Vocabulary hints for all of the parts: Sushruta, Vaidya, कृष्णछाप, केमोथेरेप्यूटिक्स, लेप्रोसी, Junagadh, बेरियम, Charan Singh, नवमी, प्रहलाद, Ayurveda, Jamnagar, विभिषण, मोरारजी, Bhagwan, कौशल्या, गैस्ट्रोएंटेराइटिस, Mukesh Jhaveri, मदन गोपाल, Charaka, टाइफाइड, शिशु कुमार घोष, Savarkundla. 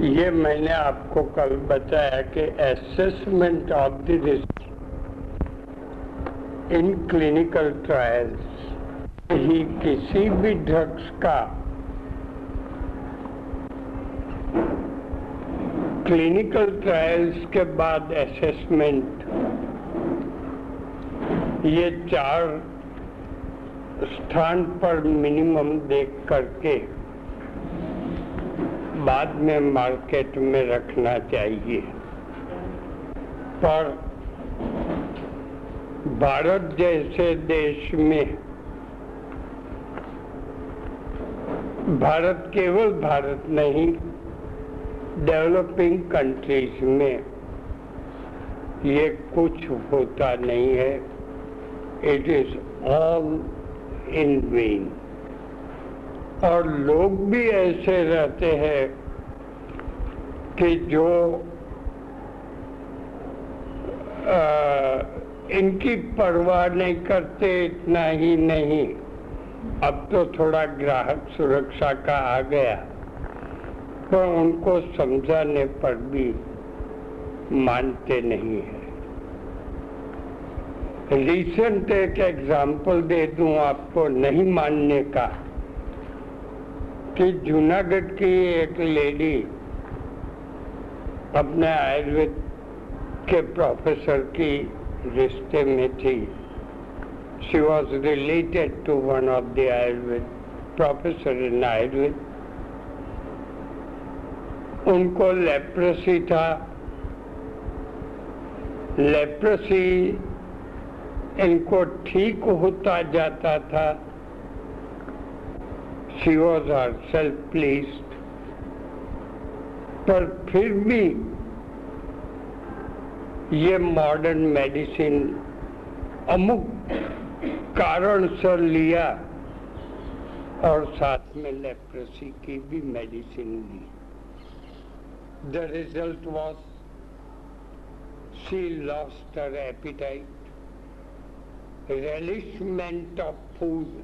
ये मैंने आपको कल बताया कि assessment of the risk in clinical trials ही किसी भी ड्रग्स का क्लिनिकल ट्रायल्स के बाद असेसमेंट ये 4 स्थान पर मिनिमम देख करके बाद में मार्केट में रखना चाहिए। पर भारत जैसे देश में, भारत केवल भारत नहीं, डेवलपिंग कंट्रीज में ये कुछ होता नहीं है। It is all in vain. और लोग भी ऐसे रहते हैं कि जो इनकी परवाह नहीं करते। इतना ही नहीं, अब तो थोड़ा ग्राहक सुरक्षा का आ गया, पर उनको समझाने पर भी मानते नहीं है। रिसेंट एक एग्जाम्पल दे दूं आपको नहीं मानने का, कि जूनागढ़ की एक लेडी अपने आयुर्वेद के प्रोफेसर की रिश्ते में थी। She was related to one of the Ayurveda professor in Ayurveda. उनको लेप्रोसी था। लेप्रोसी इनको ठीक होता जाता था। She was herself pleased, पर फिर भी ये मॉडर्न मेडिसिन अमुक कारण से लिया और साथ में लेप्रोसी की भी मेडिसिन ली। The result was she lost her appetite, relishment of food,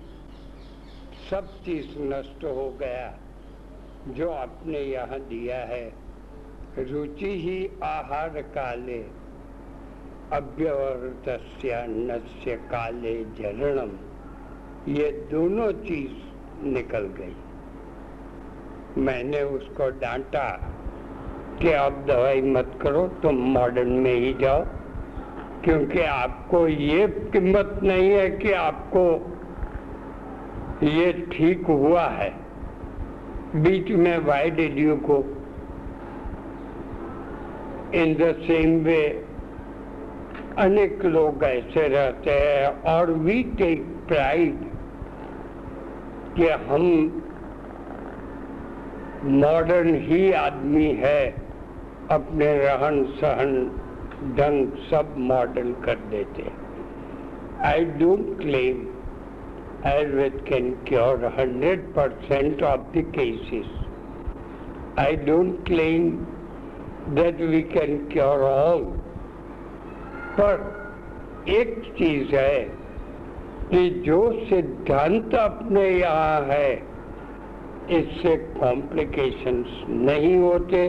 सब चीज नष्ट हो गया जो आपने यहाँ दिया है। रुचि ही आहार काले, अव्यवहृतस्य अन्नस्य काले जरणम, ये दोनों चीज निकल गई। मैंने उसको डांटा कि आप दवाई मत करो, तुम मॉडर्न में ही जाओ, क्योंकि आपको ये कीमत नहीं है कि आपको ये ठीक हुआ है। बीच में वाई डिड यू को इन द सेम वे अनेक लोग ऐसे रहते हैं। और वी टेक प्राइड कि हम मॉडर्न ही आदमी है, अपने रहन सहन ढंग सब मॉडर्न कर देते हैं। I don't claim Ayurveda can cure 100% of the cases. I don't claim that we can cure all. पर एक चीज है कि जो सिद्धांत अपने यहाँ है, इससे कॉम्प्लिकेशंस नहीं होते।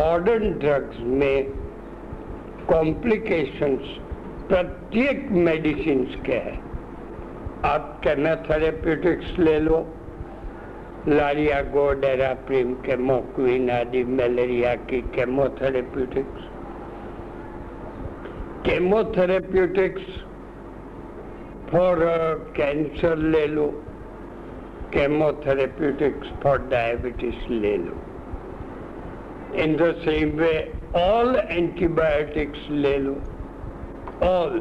मॉडर्न ड्रग्स में कॉम्प्लिकेशंस प्रत्येक मेडिसिन्स के हैं। आप केमोथेरेप्यूटिक्स ले लो, लारिया गो डेराप्रिम केमोक्विन आदि, मलेरिया की केमोथेरेप्यूटिक्स। केमोथेरेप्यूटिक्स फॉर कैंसर ले लो, केमोथेरेप्यूटिक्स फॉर डायबिटीज ले लो। In the same way all antibiotics ले लो, ऑल।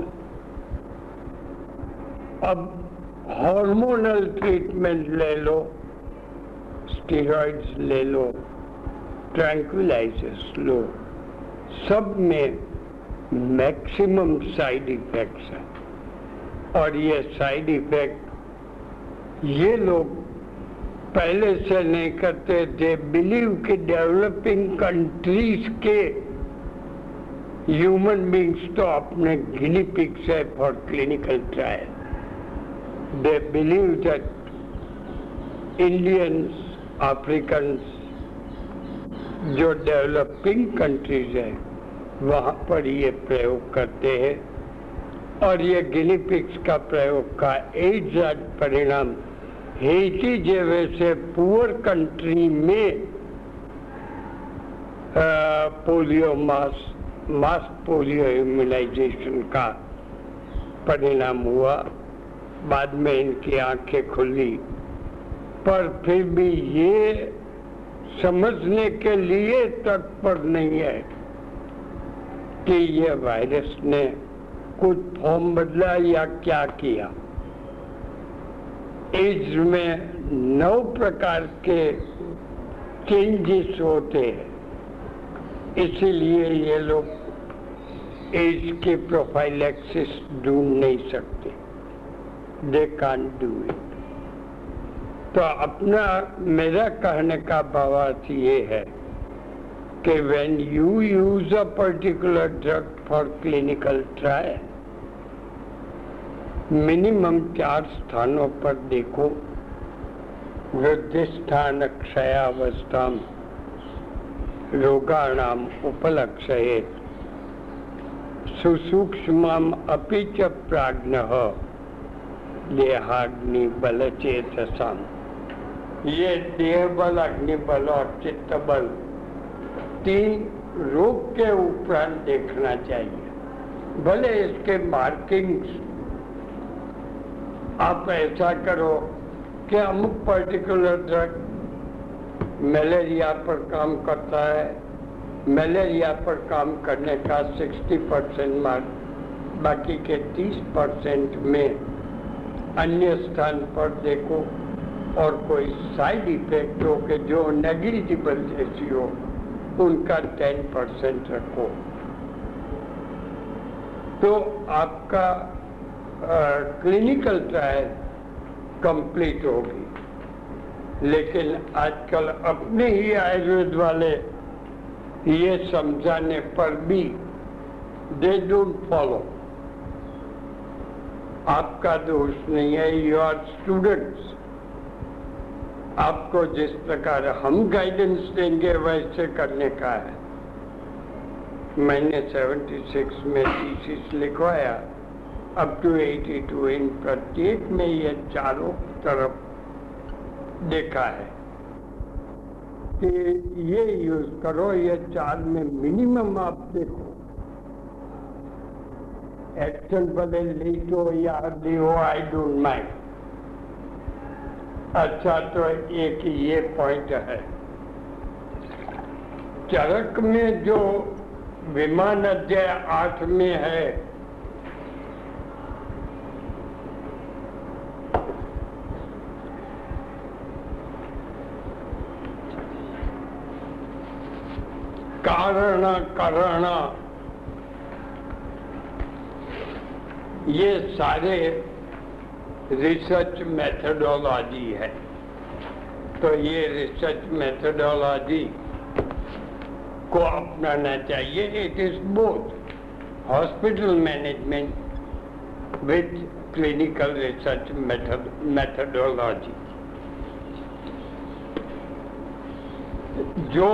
अब हार्मोनल ट्रीटमेंट ले लो, स्टेरॉइड्स ले लो, ट्रैंक्विलाइजर्स लो, सब में मैक्सिमम साइड इफेक्ट्स हैं। और ये साइड इफेक्ट ये लोग पहले से नहीं करते थे। बिलीव कि डेवलपिंग कंट्रीज के ह्यूमन बींग्स तो अपने गिनी पिग्स है for clinical trial. They believe that Indians, Africans, जो डेवलपिंग कंट्रीज हैं वहाँ पर ये प्रयोग करते हैं और ये गिनी पिग्स का प्रयोग का एक परिणाम हेटी जैसे पुअर कंट्री में पोलियो मास पोलियो इम्यूनाइजेशन का परिणाम हुआ। बाद में इनकी आंखें खुली, पर फिर भी ये समझने के लिए तक पर नहीं है कि ये वायरस ने कुछ फॉर्म बदला या क्या किया। एज में 9 प्रकार के चेंजेस होते हैं, इसीलिए ये लोग एज के प्रोफाइलैक्सिस ढूंढ नहीं सकते, दे कांट डू इट। तो अपना मेरा कहने का भावार्थ ये है कि when you use a particular drug for clinical trial, minimum 4 स्थानों पर देखो, वृद्धिस्थान, अक्षयावस्था, रोगाणाम उपलक्षये सुसूक्ष्मम अपि च प्राज्ञः देहाग्नि बल चेतसाम। ये देह बल, अग्नि बल और चित्त बल 3 रोग के उपरांत देखना चाहिए। भले इसके मार्किंग्स आप ऐसा करो कि अमुक पर्टिकुलर ड्रग मलेरिया पर काम करता है, मलेरिया पर काम करने का 60% मार्क, बाकी के 30% में अन्य स्थान पर देखो और कोई साइड इफेक्ट हो के जो नेग्लिजिबल जैसी हो उनका 10% रखो। तो आपका क्लिनिकल ट्रायल कंप्लीट होगी। लेकिन आजकल अपने ही आयुर्वेद वाले ये समझाने पर भी दे डोंट फॉलो। आपका दोष नहीं है, यू आर स्टूडेंट्स। आपको जिस प्रकार हम गाइडेंस देंगे वैसे करने का है। मैंने 76 में थीसिस लिखवाया, अप टू 82 इन प्रत्येक में ये चारों तरफ देखा है कि ये यूज करो, ये 4 में मिनिमम आप देखो। एक्शन भले लेट हो या अर्ली हो, आई डोंट माइंड। अच्छा, तो एक ये पॉइंट है। चरक में जो विमान अध्याय 8 में है, कारण करण, ये सारे रिसर्च मेथडोलॉजी है। तो ये रिसर्च मेथडोलॉजी को अपनाना चाहिए। It is both hospital management with clinical research methodology. जो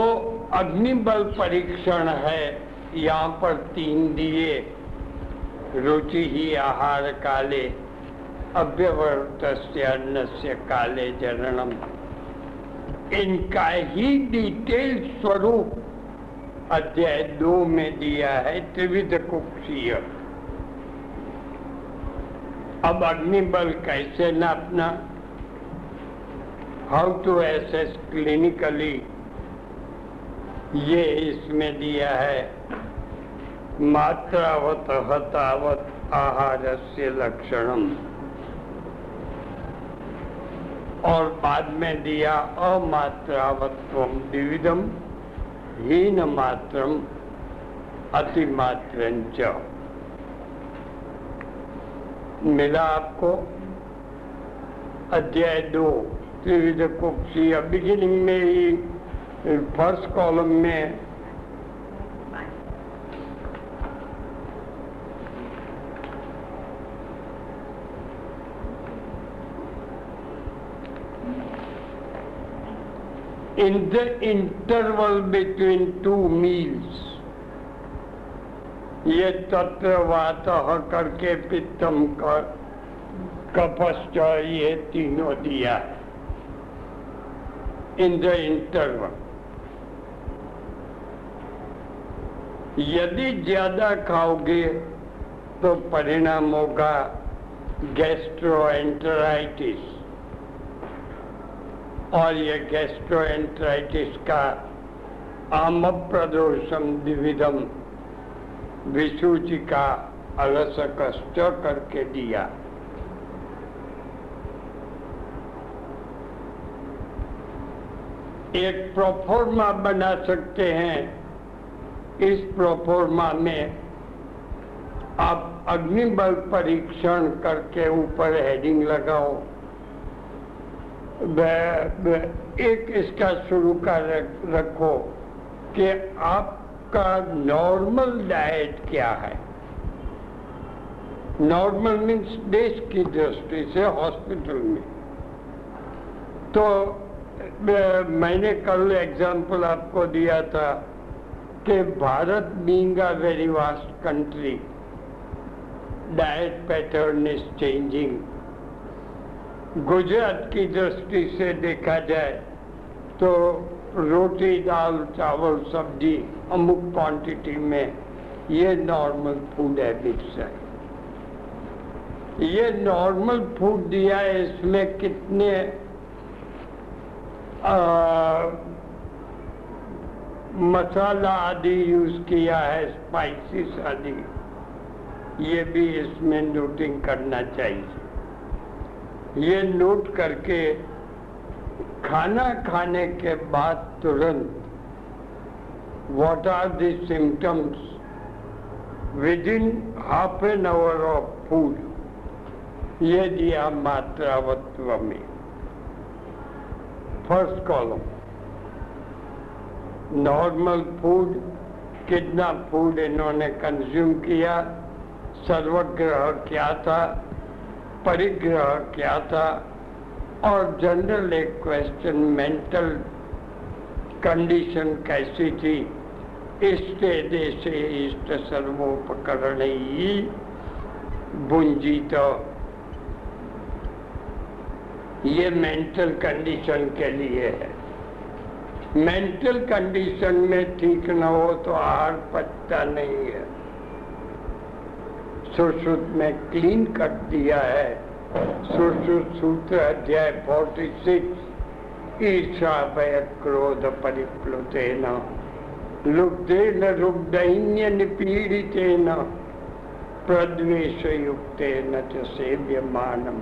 अग्निबल परीक्षण है, यहाँ पर 3 दिए, रुचि ही आहार काले, अव्यवहृतस्य अन्नस्य काले जरणम। इनका ही डिटेल स्वरूप अध्याय 2 में दिया है, त्रिविध कुक्षीय। अब अग्निबल कैसे नापना, हाउ टू एसेस क्लिनिकली, ये इसमें दिया है। मात्रावत हतावत आहारस्य लक्षणम, और बाद में दिया अमात्रावत्वम द्विविधम, हीन मात्रम अतिमात्रं च। मिला आपको अध्याय 2 त्रिविध कुक्षीय। बिगिनिंग में ही फर्स्ट कॉलम में in the interval between two meals. ये तत्र वातः करके पित्तम का कपश्च ये तीनों दिया in the interval. यदि ज्यादा खाओगे तो परिणाम होगा गैस्ट्रोएंटेराइटिस, और ये गैस्ट्रोएंटेराइटिस का आमप्रदोषम द्विविधम विसूचिका अलसकष्ट करके दिया। एक प्रोफॉर्मा बना सकते हैं, इस प्रोफॉर्मा में आप अग्निबल परीक्षण करके ऊपर हेडिंग लगाओ। एक इसका शुरू का रखो कि आपका नॉर्मल डाइट क्या है। नॉर्मल मीन्स देश की दृष्टि से हॉस्पिटल में। तो मैंने कल एग्जाम्पल आपको दिया था कि Bharat being a very vast country, diet pattern is changing. Gujarat की दृष्टि से देखा जाए तो रोटी दाल चावल सब्जी अमुक क्वांटिटी में, ये नॉर्मल फूड हैबिट्स है। ये नॉर्मल फूड दिया है, इसमें कितने मसाला आदि यूज किया है, स्पाइसेस आदि, ये भी इसमें नोटिंग करना चाहिए। ये नोट करके खाना खाने के बाद तुरंत what are the symptoms within half an hour of food, ये दिया मात्रावत्व में। फर्स्ट कॉलम नॉर्मल फूड, कितना फूड इन्होंने कंज्यूम किया, सर्वग्रह क्या था, परिग्रह क्या था, और जनरल एक क्वेश्चन मेंटल कंडीशन कैसी थी। इष्टे देशे इष्ट सर्वोपकरणे ही भुंजित, ये मेंटल कंडीशन के लिए है। मेंटल कंडीशन में ठीक न हो तो आहार पचता नहीं है। सुश्रुत में क्लीन कट दिया है, सुश्रुत सूत्र अध्याय 46, ईर्षा भय क्रोध परिप्लुतेन लुब्धेन रुग्दैन्य निपीडितेन प्रद्वेषयुक्तेन च सेव्यमानम्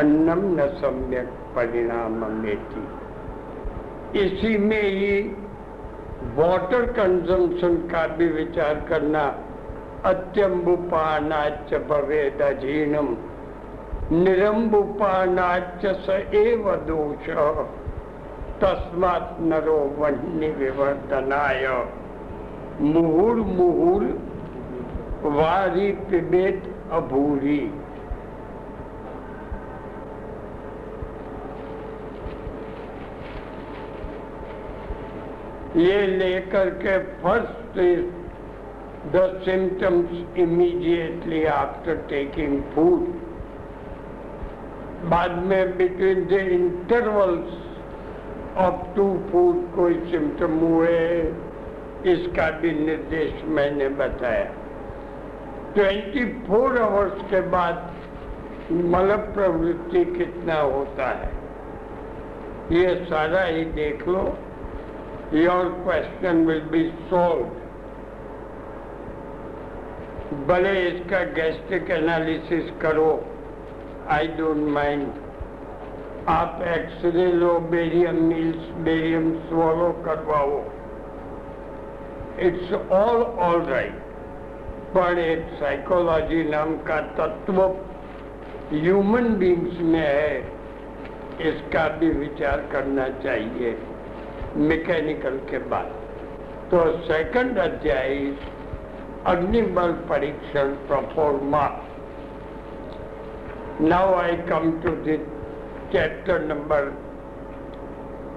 अन्नम न सम्यक परिणाममेति। इसी में ही वाटर कंजम्पशन का भी विचार करना। अत्यंबुपानाच्च भवेद अजीर्णम निरंबुपानाच्च स एव दोषः तस्मात् नरो वह्नि विवर्धनाय मुहुर्मुहुर् वारि पिबेत् अभूरि। ये लेकर के first the symptoms immediately after taking food, बाद में between the intervals of two food कोई symptom हुए, इसका भी निर्देश मैंने बताया। 24 hours के बाद मल प्रवृत्ति कितना होता है, ये सारा ही देख लो। Your question will be solved। भले इसका गैस्ट्रिक एनालिसिस करो, आई डोंट माइंड। आप एक्सरे लो, बेरियम मील्स बेरियम स्वॉलो करवाओ, इट्स ऑल राइट। पर एक साइकोलॉजी नाम का तत्व ह्यूमन बींग्स में है, इसका भी विचार करना चाहिए मैकेनिकल के बाद। तो सेकंड अध्याय अग्निबल परीक्षण proforma. Now I come to the chapter number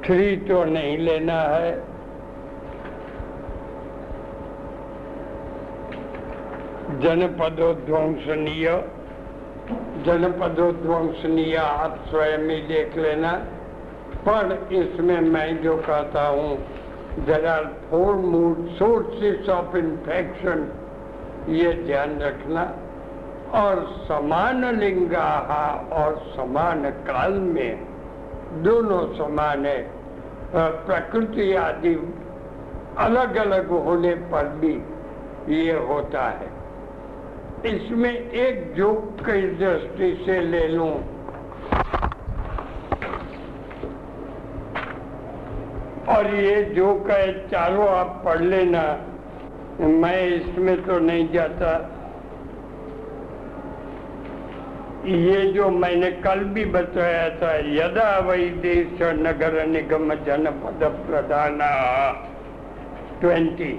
three तो नहीं लेना है, जनपदोध्वंसनीय आप स्वयं ही देख लेना। पर इसमें मैं जो कहता हूँ, देयर आर 4 मूल सोर्सेस ऑफ इन्फेक्शन, ये ध्यान रखना। और समान लिंगाहा और समान काल में दोनों समान है, प्रकृति आदि अलग अलग होने पर भी ये होता है। इसमें एक जोक की दृष्टि से ले लूं, और ये जोक है, चारों आप पढ़ लेना, मैं इसमें तो नहीं जाता। ये जो मैंने कल भी बताया था, यदा वैदेश नगर निगम जनपद प्रधान 20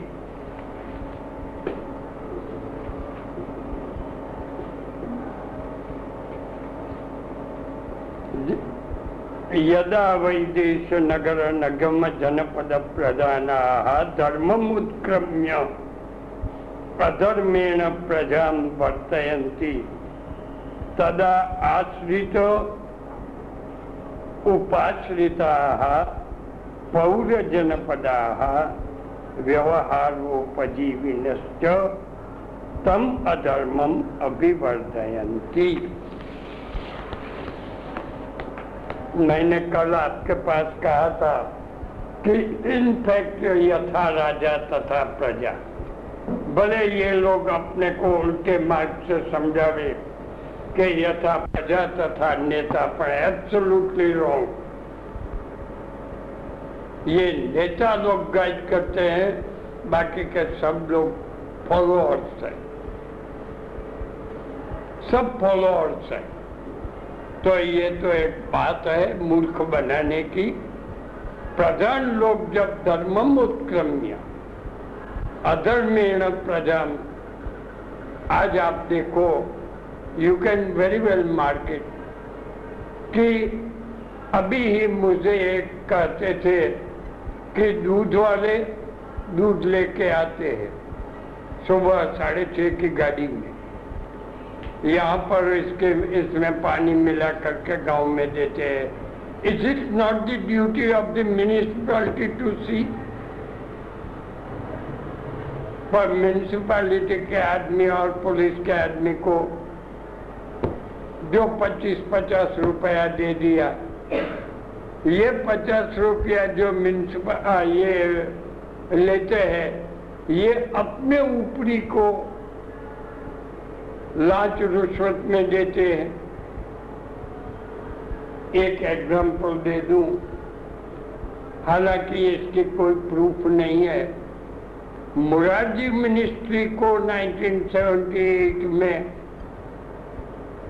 यदा वैदेश नगर निगम जनपद प्रधान धर्मम उत्क्रम्य अधर्मेण प्रजा वर्तयन्ति तदा आश्रितो उपाश्रिताः पौरजनपदाः व्यवहारोपजीविनश्च तम अधर्मम अभिवर्धयन्ति। मैंने कल आपके पास कहा था कि इनफैक्ट यथा राजा तथा प्रजा, भले ये लोग अपने को उल्टे मार्ग से समझावे के यथा प्रजा तथा नेता, पर एब्सोल्युटली रॉन्ग। ये नेता लोग गाइड करते हैं, बाकी के सब लोग फॉलोअर्स हैं, तो ये तो एक बात है मूर्ख बनाने की। प्रधान लोग जब धर्मम उत्क्रम्य अधर्मेण प्रजा, आज आप देखो, you can very well mark it, कि अभी ही मुझे एक कहते थे कि दूध वाले दूध लेके आते हैं सुबह 6:30 की गाड़ी में, यहाँ पर इसमें पानी मिला करके गांव में देते हैं। Is it not the duty of the municipality to see? पर म्युनिसिपैलिटी के आदमी और पुलिस के आदमी को जो 25-50 रुपया दे दिया, ये 50 रुपया जो ये लेते हैं, ये अपने ऊपरी को लाच रुश्वत में देते हैं। एक एग्जाम्पल दे दूं, हालांकि इसकी कोई प्रूफ नहीं है। मोरारजी मिनिस्ट्री को 1978 में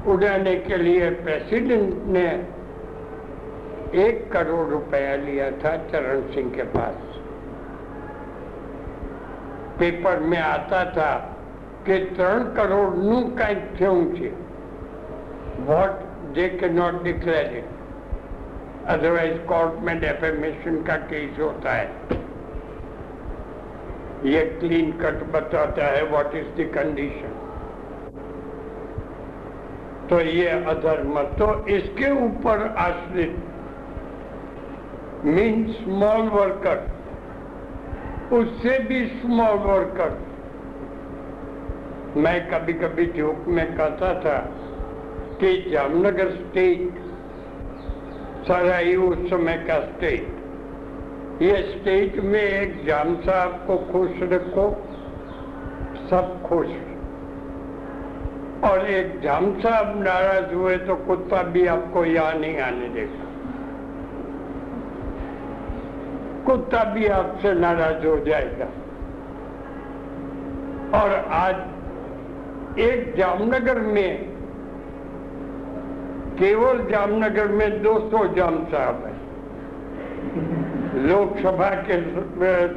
उड़ाने के लिए प्रेसिडेंट ने 1 करोड़ रुपया लिया था चरण सिंह के पास। पेपर में आता था कि 3 करोड़ नू कई थे, what they can not declare it, otherwise court में डेफेमेशन का केस होता है। ये क्लीन कट बताता है वॉट इज द कंडीशन। तो ये अधर्म, तो इसके ऊपर आश्रित मीन स्मॉल वर्कर, उससे भी स्मॉल वर्कर। मैं कभी कभी जोक में कहता था कि जामनगर स्टेट, सारा ही उस समय का स्टेट, ये स्टेट में एक जाम साहब को खुश रखो सब खुश, और एक जाम साहब नाराज हुए तो कुत्ता भी आपको यहाँ नहीं आने देगा, कुत्ता भी आपसे नाराज हो जाएगा। और आज एक जामनगर में, केवल जामनगर में 200 जाम साहब है, लोकसभा के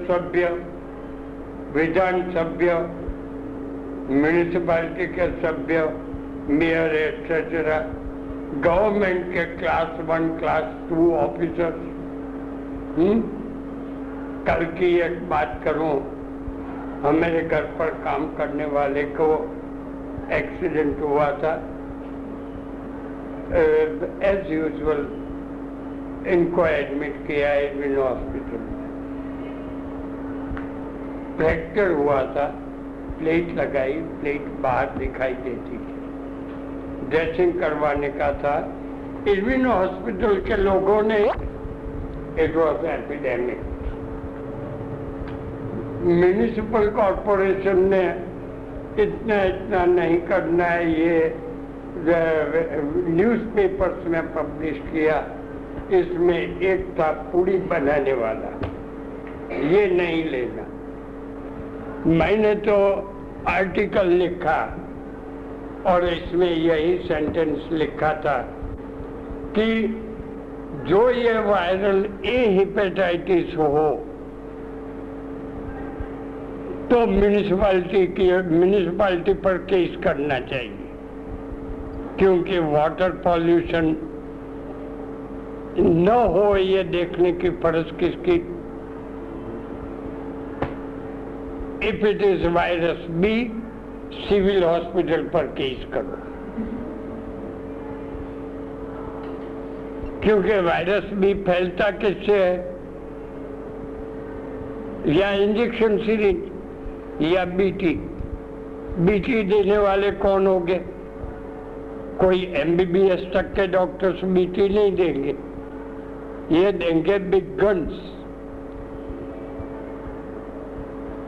सभ्य, विधानसभा, म्यूनिसिपैलिटी के सभ्य, मेयर एटसेट्रा, गवर्नमेंट के क्लास 1, क्लास 2 ऑफिसर, कल की एक बात करूं, हमारे घर पर काम करने वाले को एक्सीडेंट हुआ था। एज यूजुअल इनको एडमिट किया एडमिन हॉस्पिटल में। फ्रैक्चर हुआ था, प्लेट लगाई, प्लेट बाहर दिखाई देती थी। ड्रेसिंग करवाने का था। एडमिन हॉस्पिटल के लोगों ने it was epidemic. Municipal corporation ने इतना इतना नहीं करना है, ये न्यूज़पेपर्स में पब्लिश किया। इसमें एक था पूड़ी बनाने वाला, ये नहीं लेना। मैंने तो आर्टिकल लिखा और इसमें यही सेंटेंस लिखा था कि जो ये वायरल ए हेपेटाइटिस हो तो म्यूनिसिपालिटी पर केस करना चाहिए, क्योंकि वाटर पॉल्यूशन न हो ये देखने की फर्ज किसकी। If it is virus B, civil hospital पर केस करो, क्योंकि वायरस बी फैलता किससे है? या इंजेक्शन सीरीज या बीटी देने वाले कौन हो गए? कोई एमबीबीएस तक के डॉक्टर्स बीटी नहीं देंगे, ये देंगे बिग गन्स,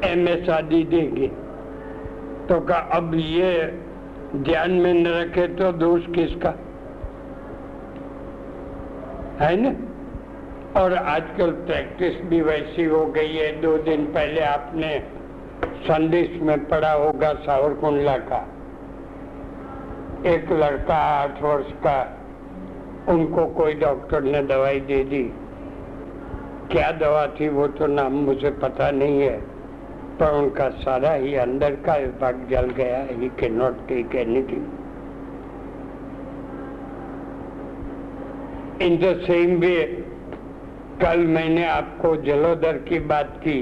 एमएस आदि देंगे। तो का अब ये ध्यान में न रखे तो दोष किसका है ना? और आजकल प्रैक्टिस भी वैसी हो गई है। 2 दिन पहले आपने संदेश में पढ़ा होगा सावरकुंडला का एक लड़का 8 वर्ष का, उनको कोई डॉक्टर ने दवाई दे दी। क्या दवा थी वो तो नाम मुझे पता नहीं है, पर उनका सारा ही अंदर का भाग जल गया। He can not take anything. In the same way कल मैंने आपको जलोदर की बात की,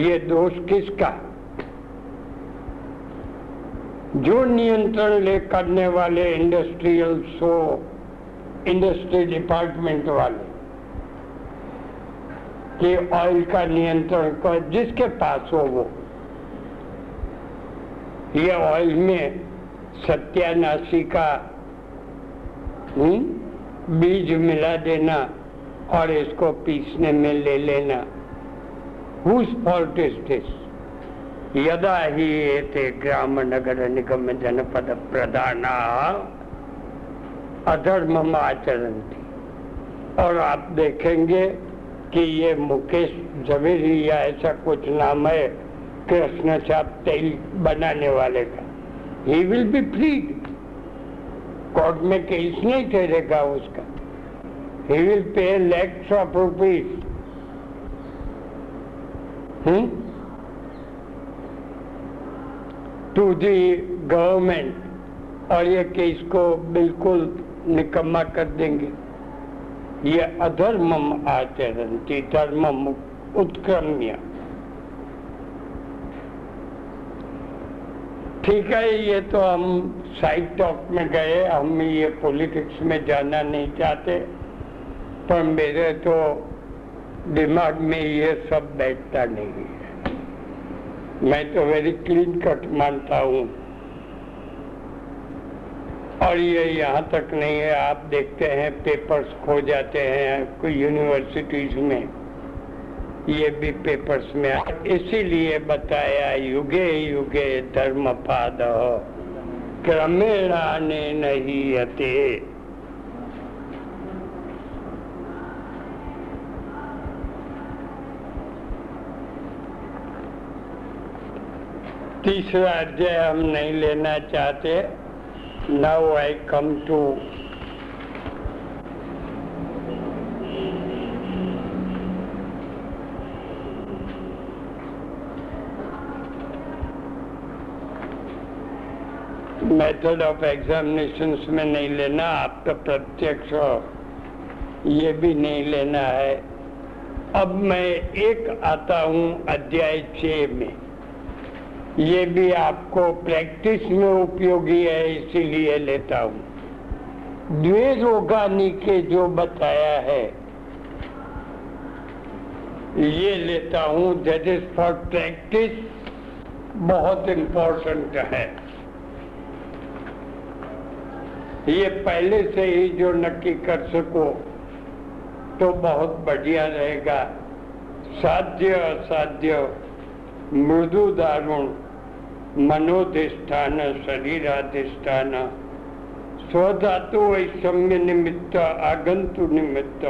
ये दोष किसका? जो नियंत्रण ले करने वाले इंडस्ट्री डिपार्टमेंट वाले कि ऑयल का नियंत्रण कर जिसके पास हो वो। ये ऑयल में सत्यानाशी का बीज मिला देना और इसको पीसने में ले लेना। Whose fault is this? यदा ही एते ग्राम नगर निगम जनपद प्रधाना अधर्मम आचरन्ति। और आप देखेंगे कि ये मुकेश झवेरी या ऐसा कुछ नाम है कृष्णछाप तेल बनाने वाले का, he will be freed। Court में केस नहीं ठहरेगा उसका। He will pay lakhs of rupees। To the government. और ये केस को बिल्कुल निकम्मा कर देंगे। ये अधर्मम आचरन्ति धर्मम उत्क्रम्य। ठीक है, ये तो हम साइड टॉक में गए, हम ये पॉलिटिक्स में जाना नहीं चाहते, पर मेरे तो दिमाग में ये सब बैठता नहीं है। मैं तो वेरी क्लीन कट मानता हूँ। और ये यहाँ तक नहीं है, आप देखते हैं पेपर्स खो जाते हैं कोई यूनिवर्सिटीज में, ये भी पेपर्स में। इसीलिए बताया युगे युगे धर्मपाद क्रमेण नहीं हते। तीसरा अध्याय हम नहीं लेना चाहते। Now I come to method of examinations में नहीं लेना। आप तो प्रत्यक्ष ये भी नहीं लेना है। अब मैं एक आता हूँ अध्याय 6 में, ये भी आपको प्रैक्टिस में उपयोगी है इसीलिए लेता हूँ। द्विरोगानी के जो बताया है ये लेता हूँ, दैट इज फॉर प्रैक्टिस, बहुत इम्पोर्टेंट है। ये पहले से ही जो नक्की कर सको तो बहुत बढ़िया रहेगा। साध्य असाध्य मृदु दारुण मनोधिष्ठान शरीराधिष्ठान स्वधातु वैषम्य निमित्त आगंतु निमित्त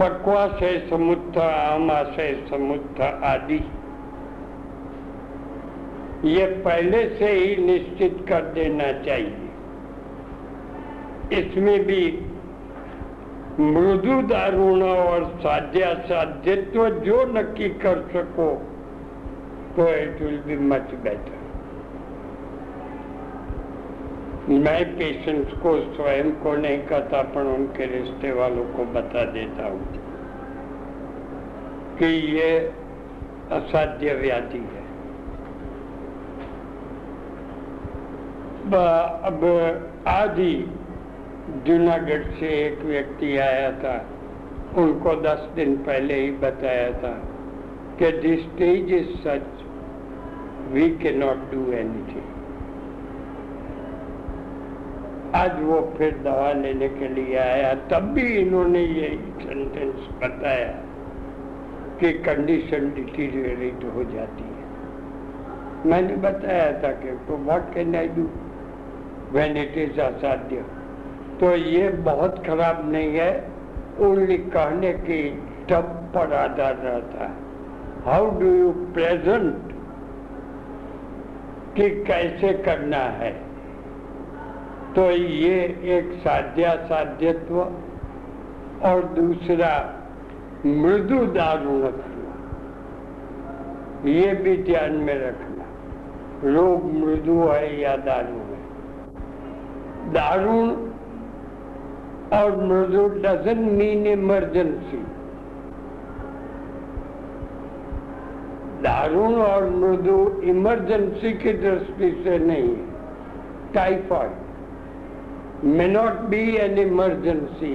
पक्वाशय समुत्थ आमाशय समुत्थ आदि, ये पहले से ही निश्चित कर देना चाहिए। इसमें भी मृदु दारुण और साध्या साध्यत्व जो नक्की कर सको तो it will be much better. मैं पेशेंट्स को स्वयं को नहीं कहता पर उनके रिश्ते वालों को बता देता हूँ कि ये असाध्य व्याधि है। अब आज ही जूनागढ़ से एक व्यक्ति आया था, उनको 10 दिन पहले ही बताया था कि this stage is such we can not do anything. आज वो फिर दवा लेने के लिए आया, तब भी इन्होंने यही सेंटेंस बताया कि कंडीशन डिटीरियरेट हो जाती है। मैंने बताया था कि तो what can I do when it is असाध्य। तो ये बहुत खराब नहीं है, ओनली कहने की तब पर आधार रहता है। हाउ डू यू प्रेजेंट कि कैसे करना है, तो ये एक साध्या साध्यत्व और दूसरा मृदु दारुणत्व, ये भी ध्यान में रखना। रोग मृदु है या दारुण है। दारुण और मृदु डजंट मीन इमरजेंसी। दारुण और मृदु इमरजेंसी की दृष्टि से नहीं है। टाइफाइड may not be an emergency,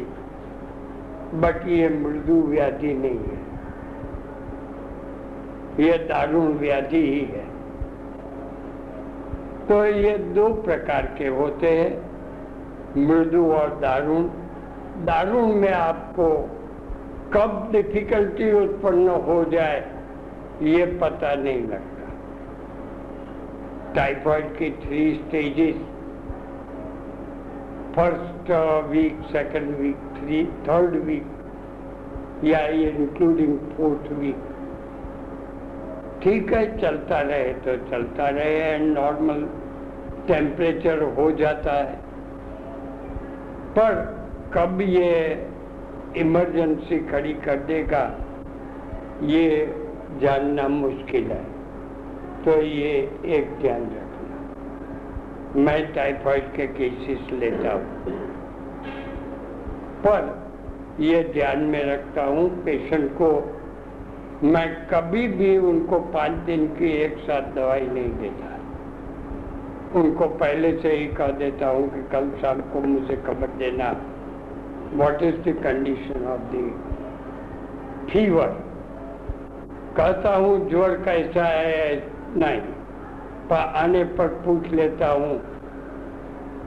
but ये मृदु व्याधि नहीं है, ये दारुण व्याधि ही है। तो ये 2 प्रकार के होते हैं, मृदु और दारुण। दारुण में आपको कब डिफिकल्टी उत्पन्न हो जाए ये पता नहीं लगता। टाइफाइड की 3 stages, first week, second week, third week या इंक्लूडिंग 4th वीक। ठीक है, चलता रहे तो चलता रहे एंड नॉर्मल टेम्परेचर हो जाता है। पर कब ये इमरजेंसी खड़ी कर देगा ये जानना मुश्किल है, तो ये एक ध्यान रखना। मैं टाइफाइड के केसेस लेता हूँ पर यह ध्यान में रखता हूँ पेशेंट को मैं कभी भी उनको 5 दिन की एक साथ दवाई नहीं देता। उनको पहले से ही कह देता हूँ कि कल शाम को मुझे खबर देना what is the condition of the fever. कहता हूँ ज्वर कैसा है, नहीं आने पर पूछ लेता हूँ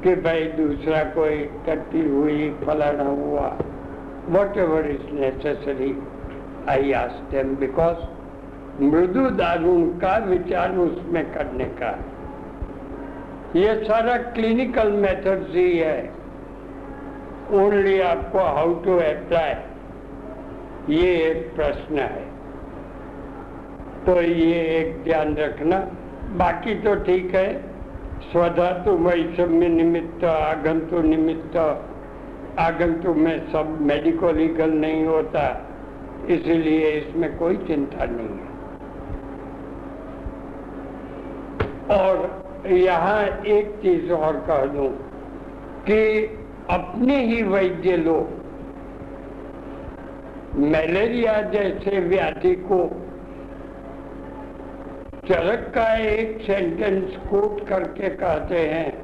कि भाई दूसरा कोई टट्टी हुई, फलाना हुआ, whatever is necessary I ask them, because मृदु दारुण का विचार उसमें करने का। ये सारा क्लिनिकल मेथड ही है, ओनली आपको हाउ टू अप्लाई ये एक प्रश्न है। तो ये एक ध्यान रखना, बाकी तो ठीक है। स्वधातु वैषम्य निमित्त आगंतु निमित्त, आगंतु में सब मेडिको लीगल नहीं होता इसलिए इसमें कोई चिंता नहीं है। और यहाँ एक चीज और कह दूँ कि अपने ही वैद्य लोग मलेरिया जैसे व्याधि को चरक का एक सेंटेंस कोट करके कहते हैं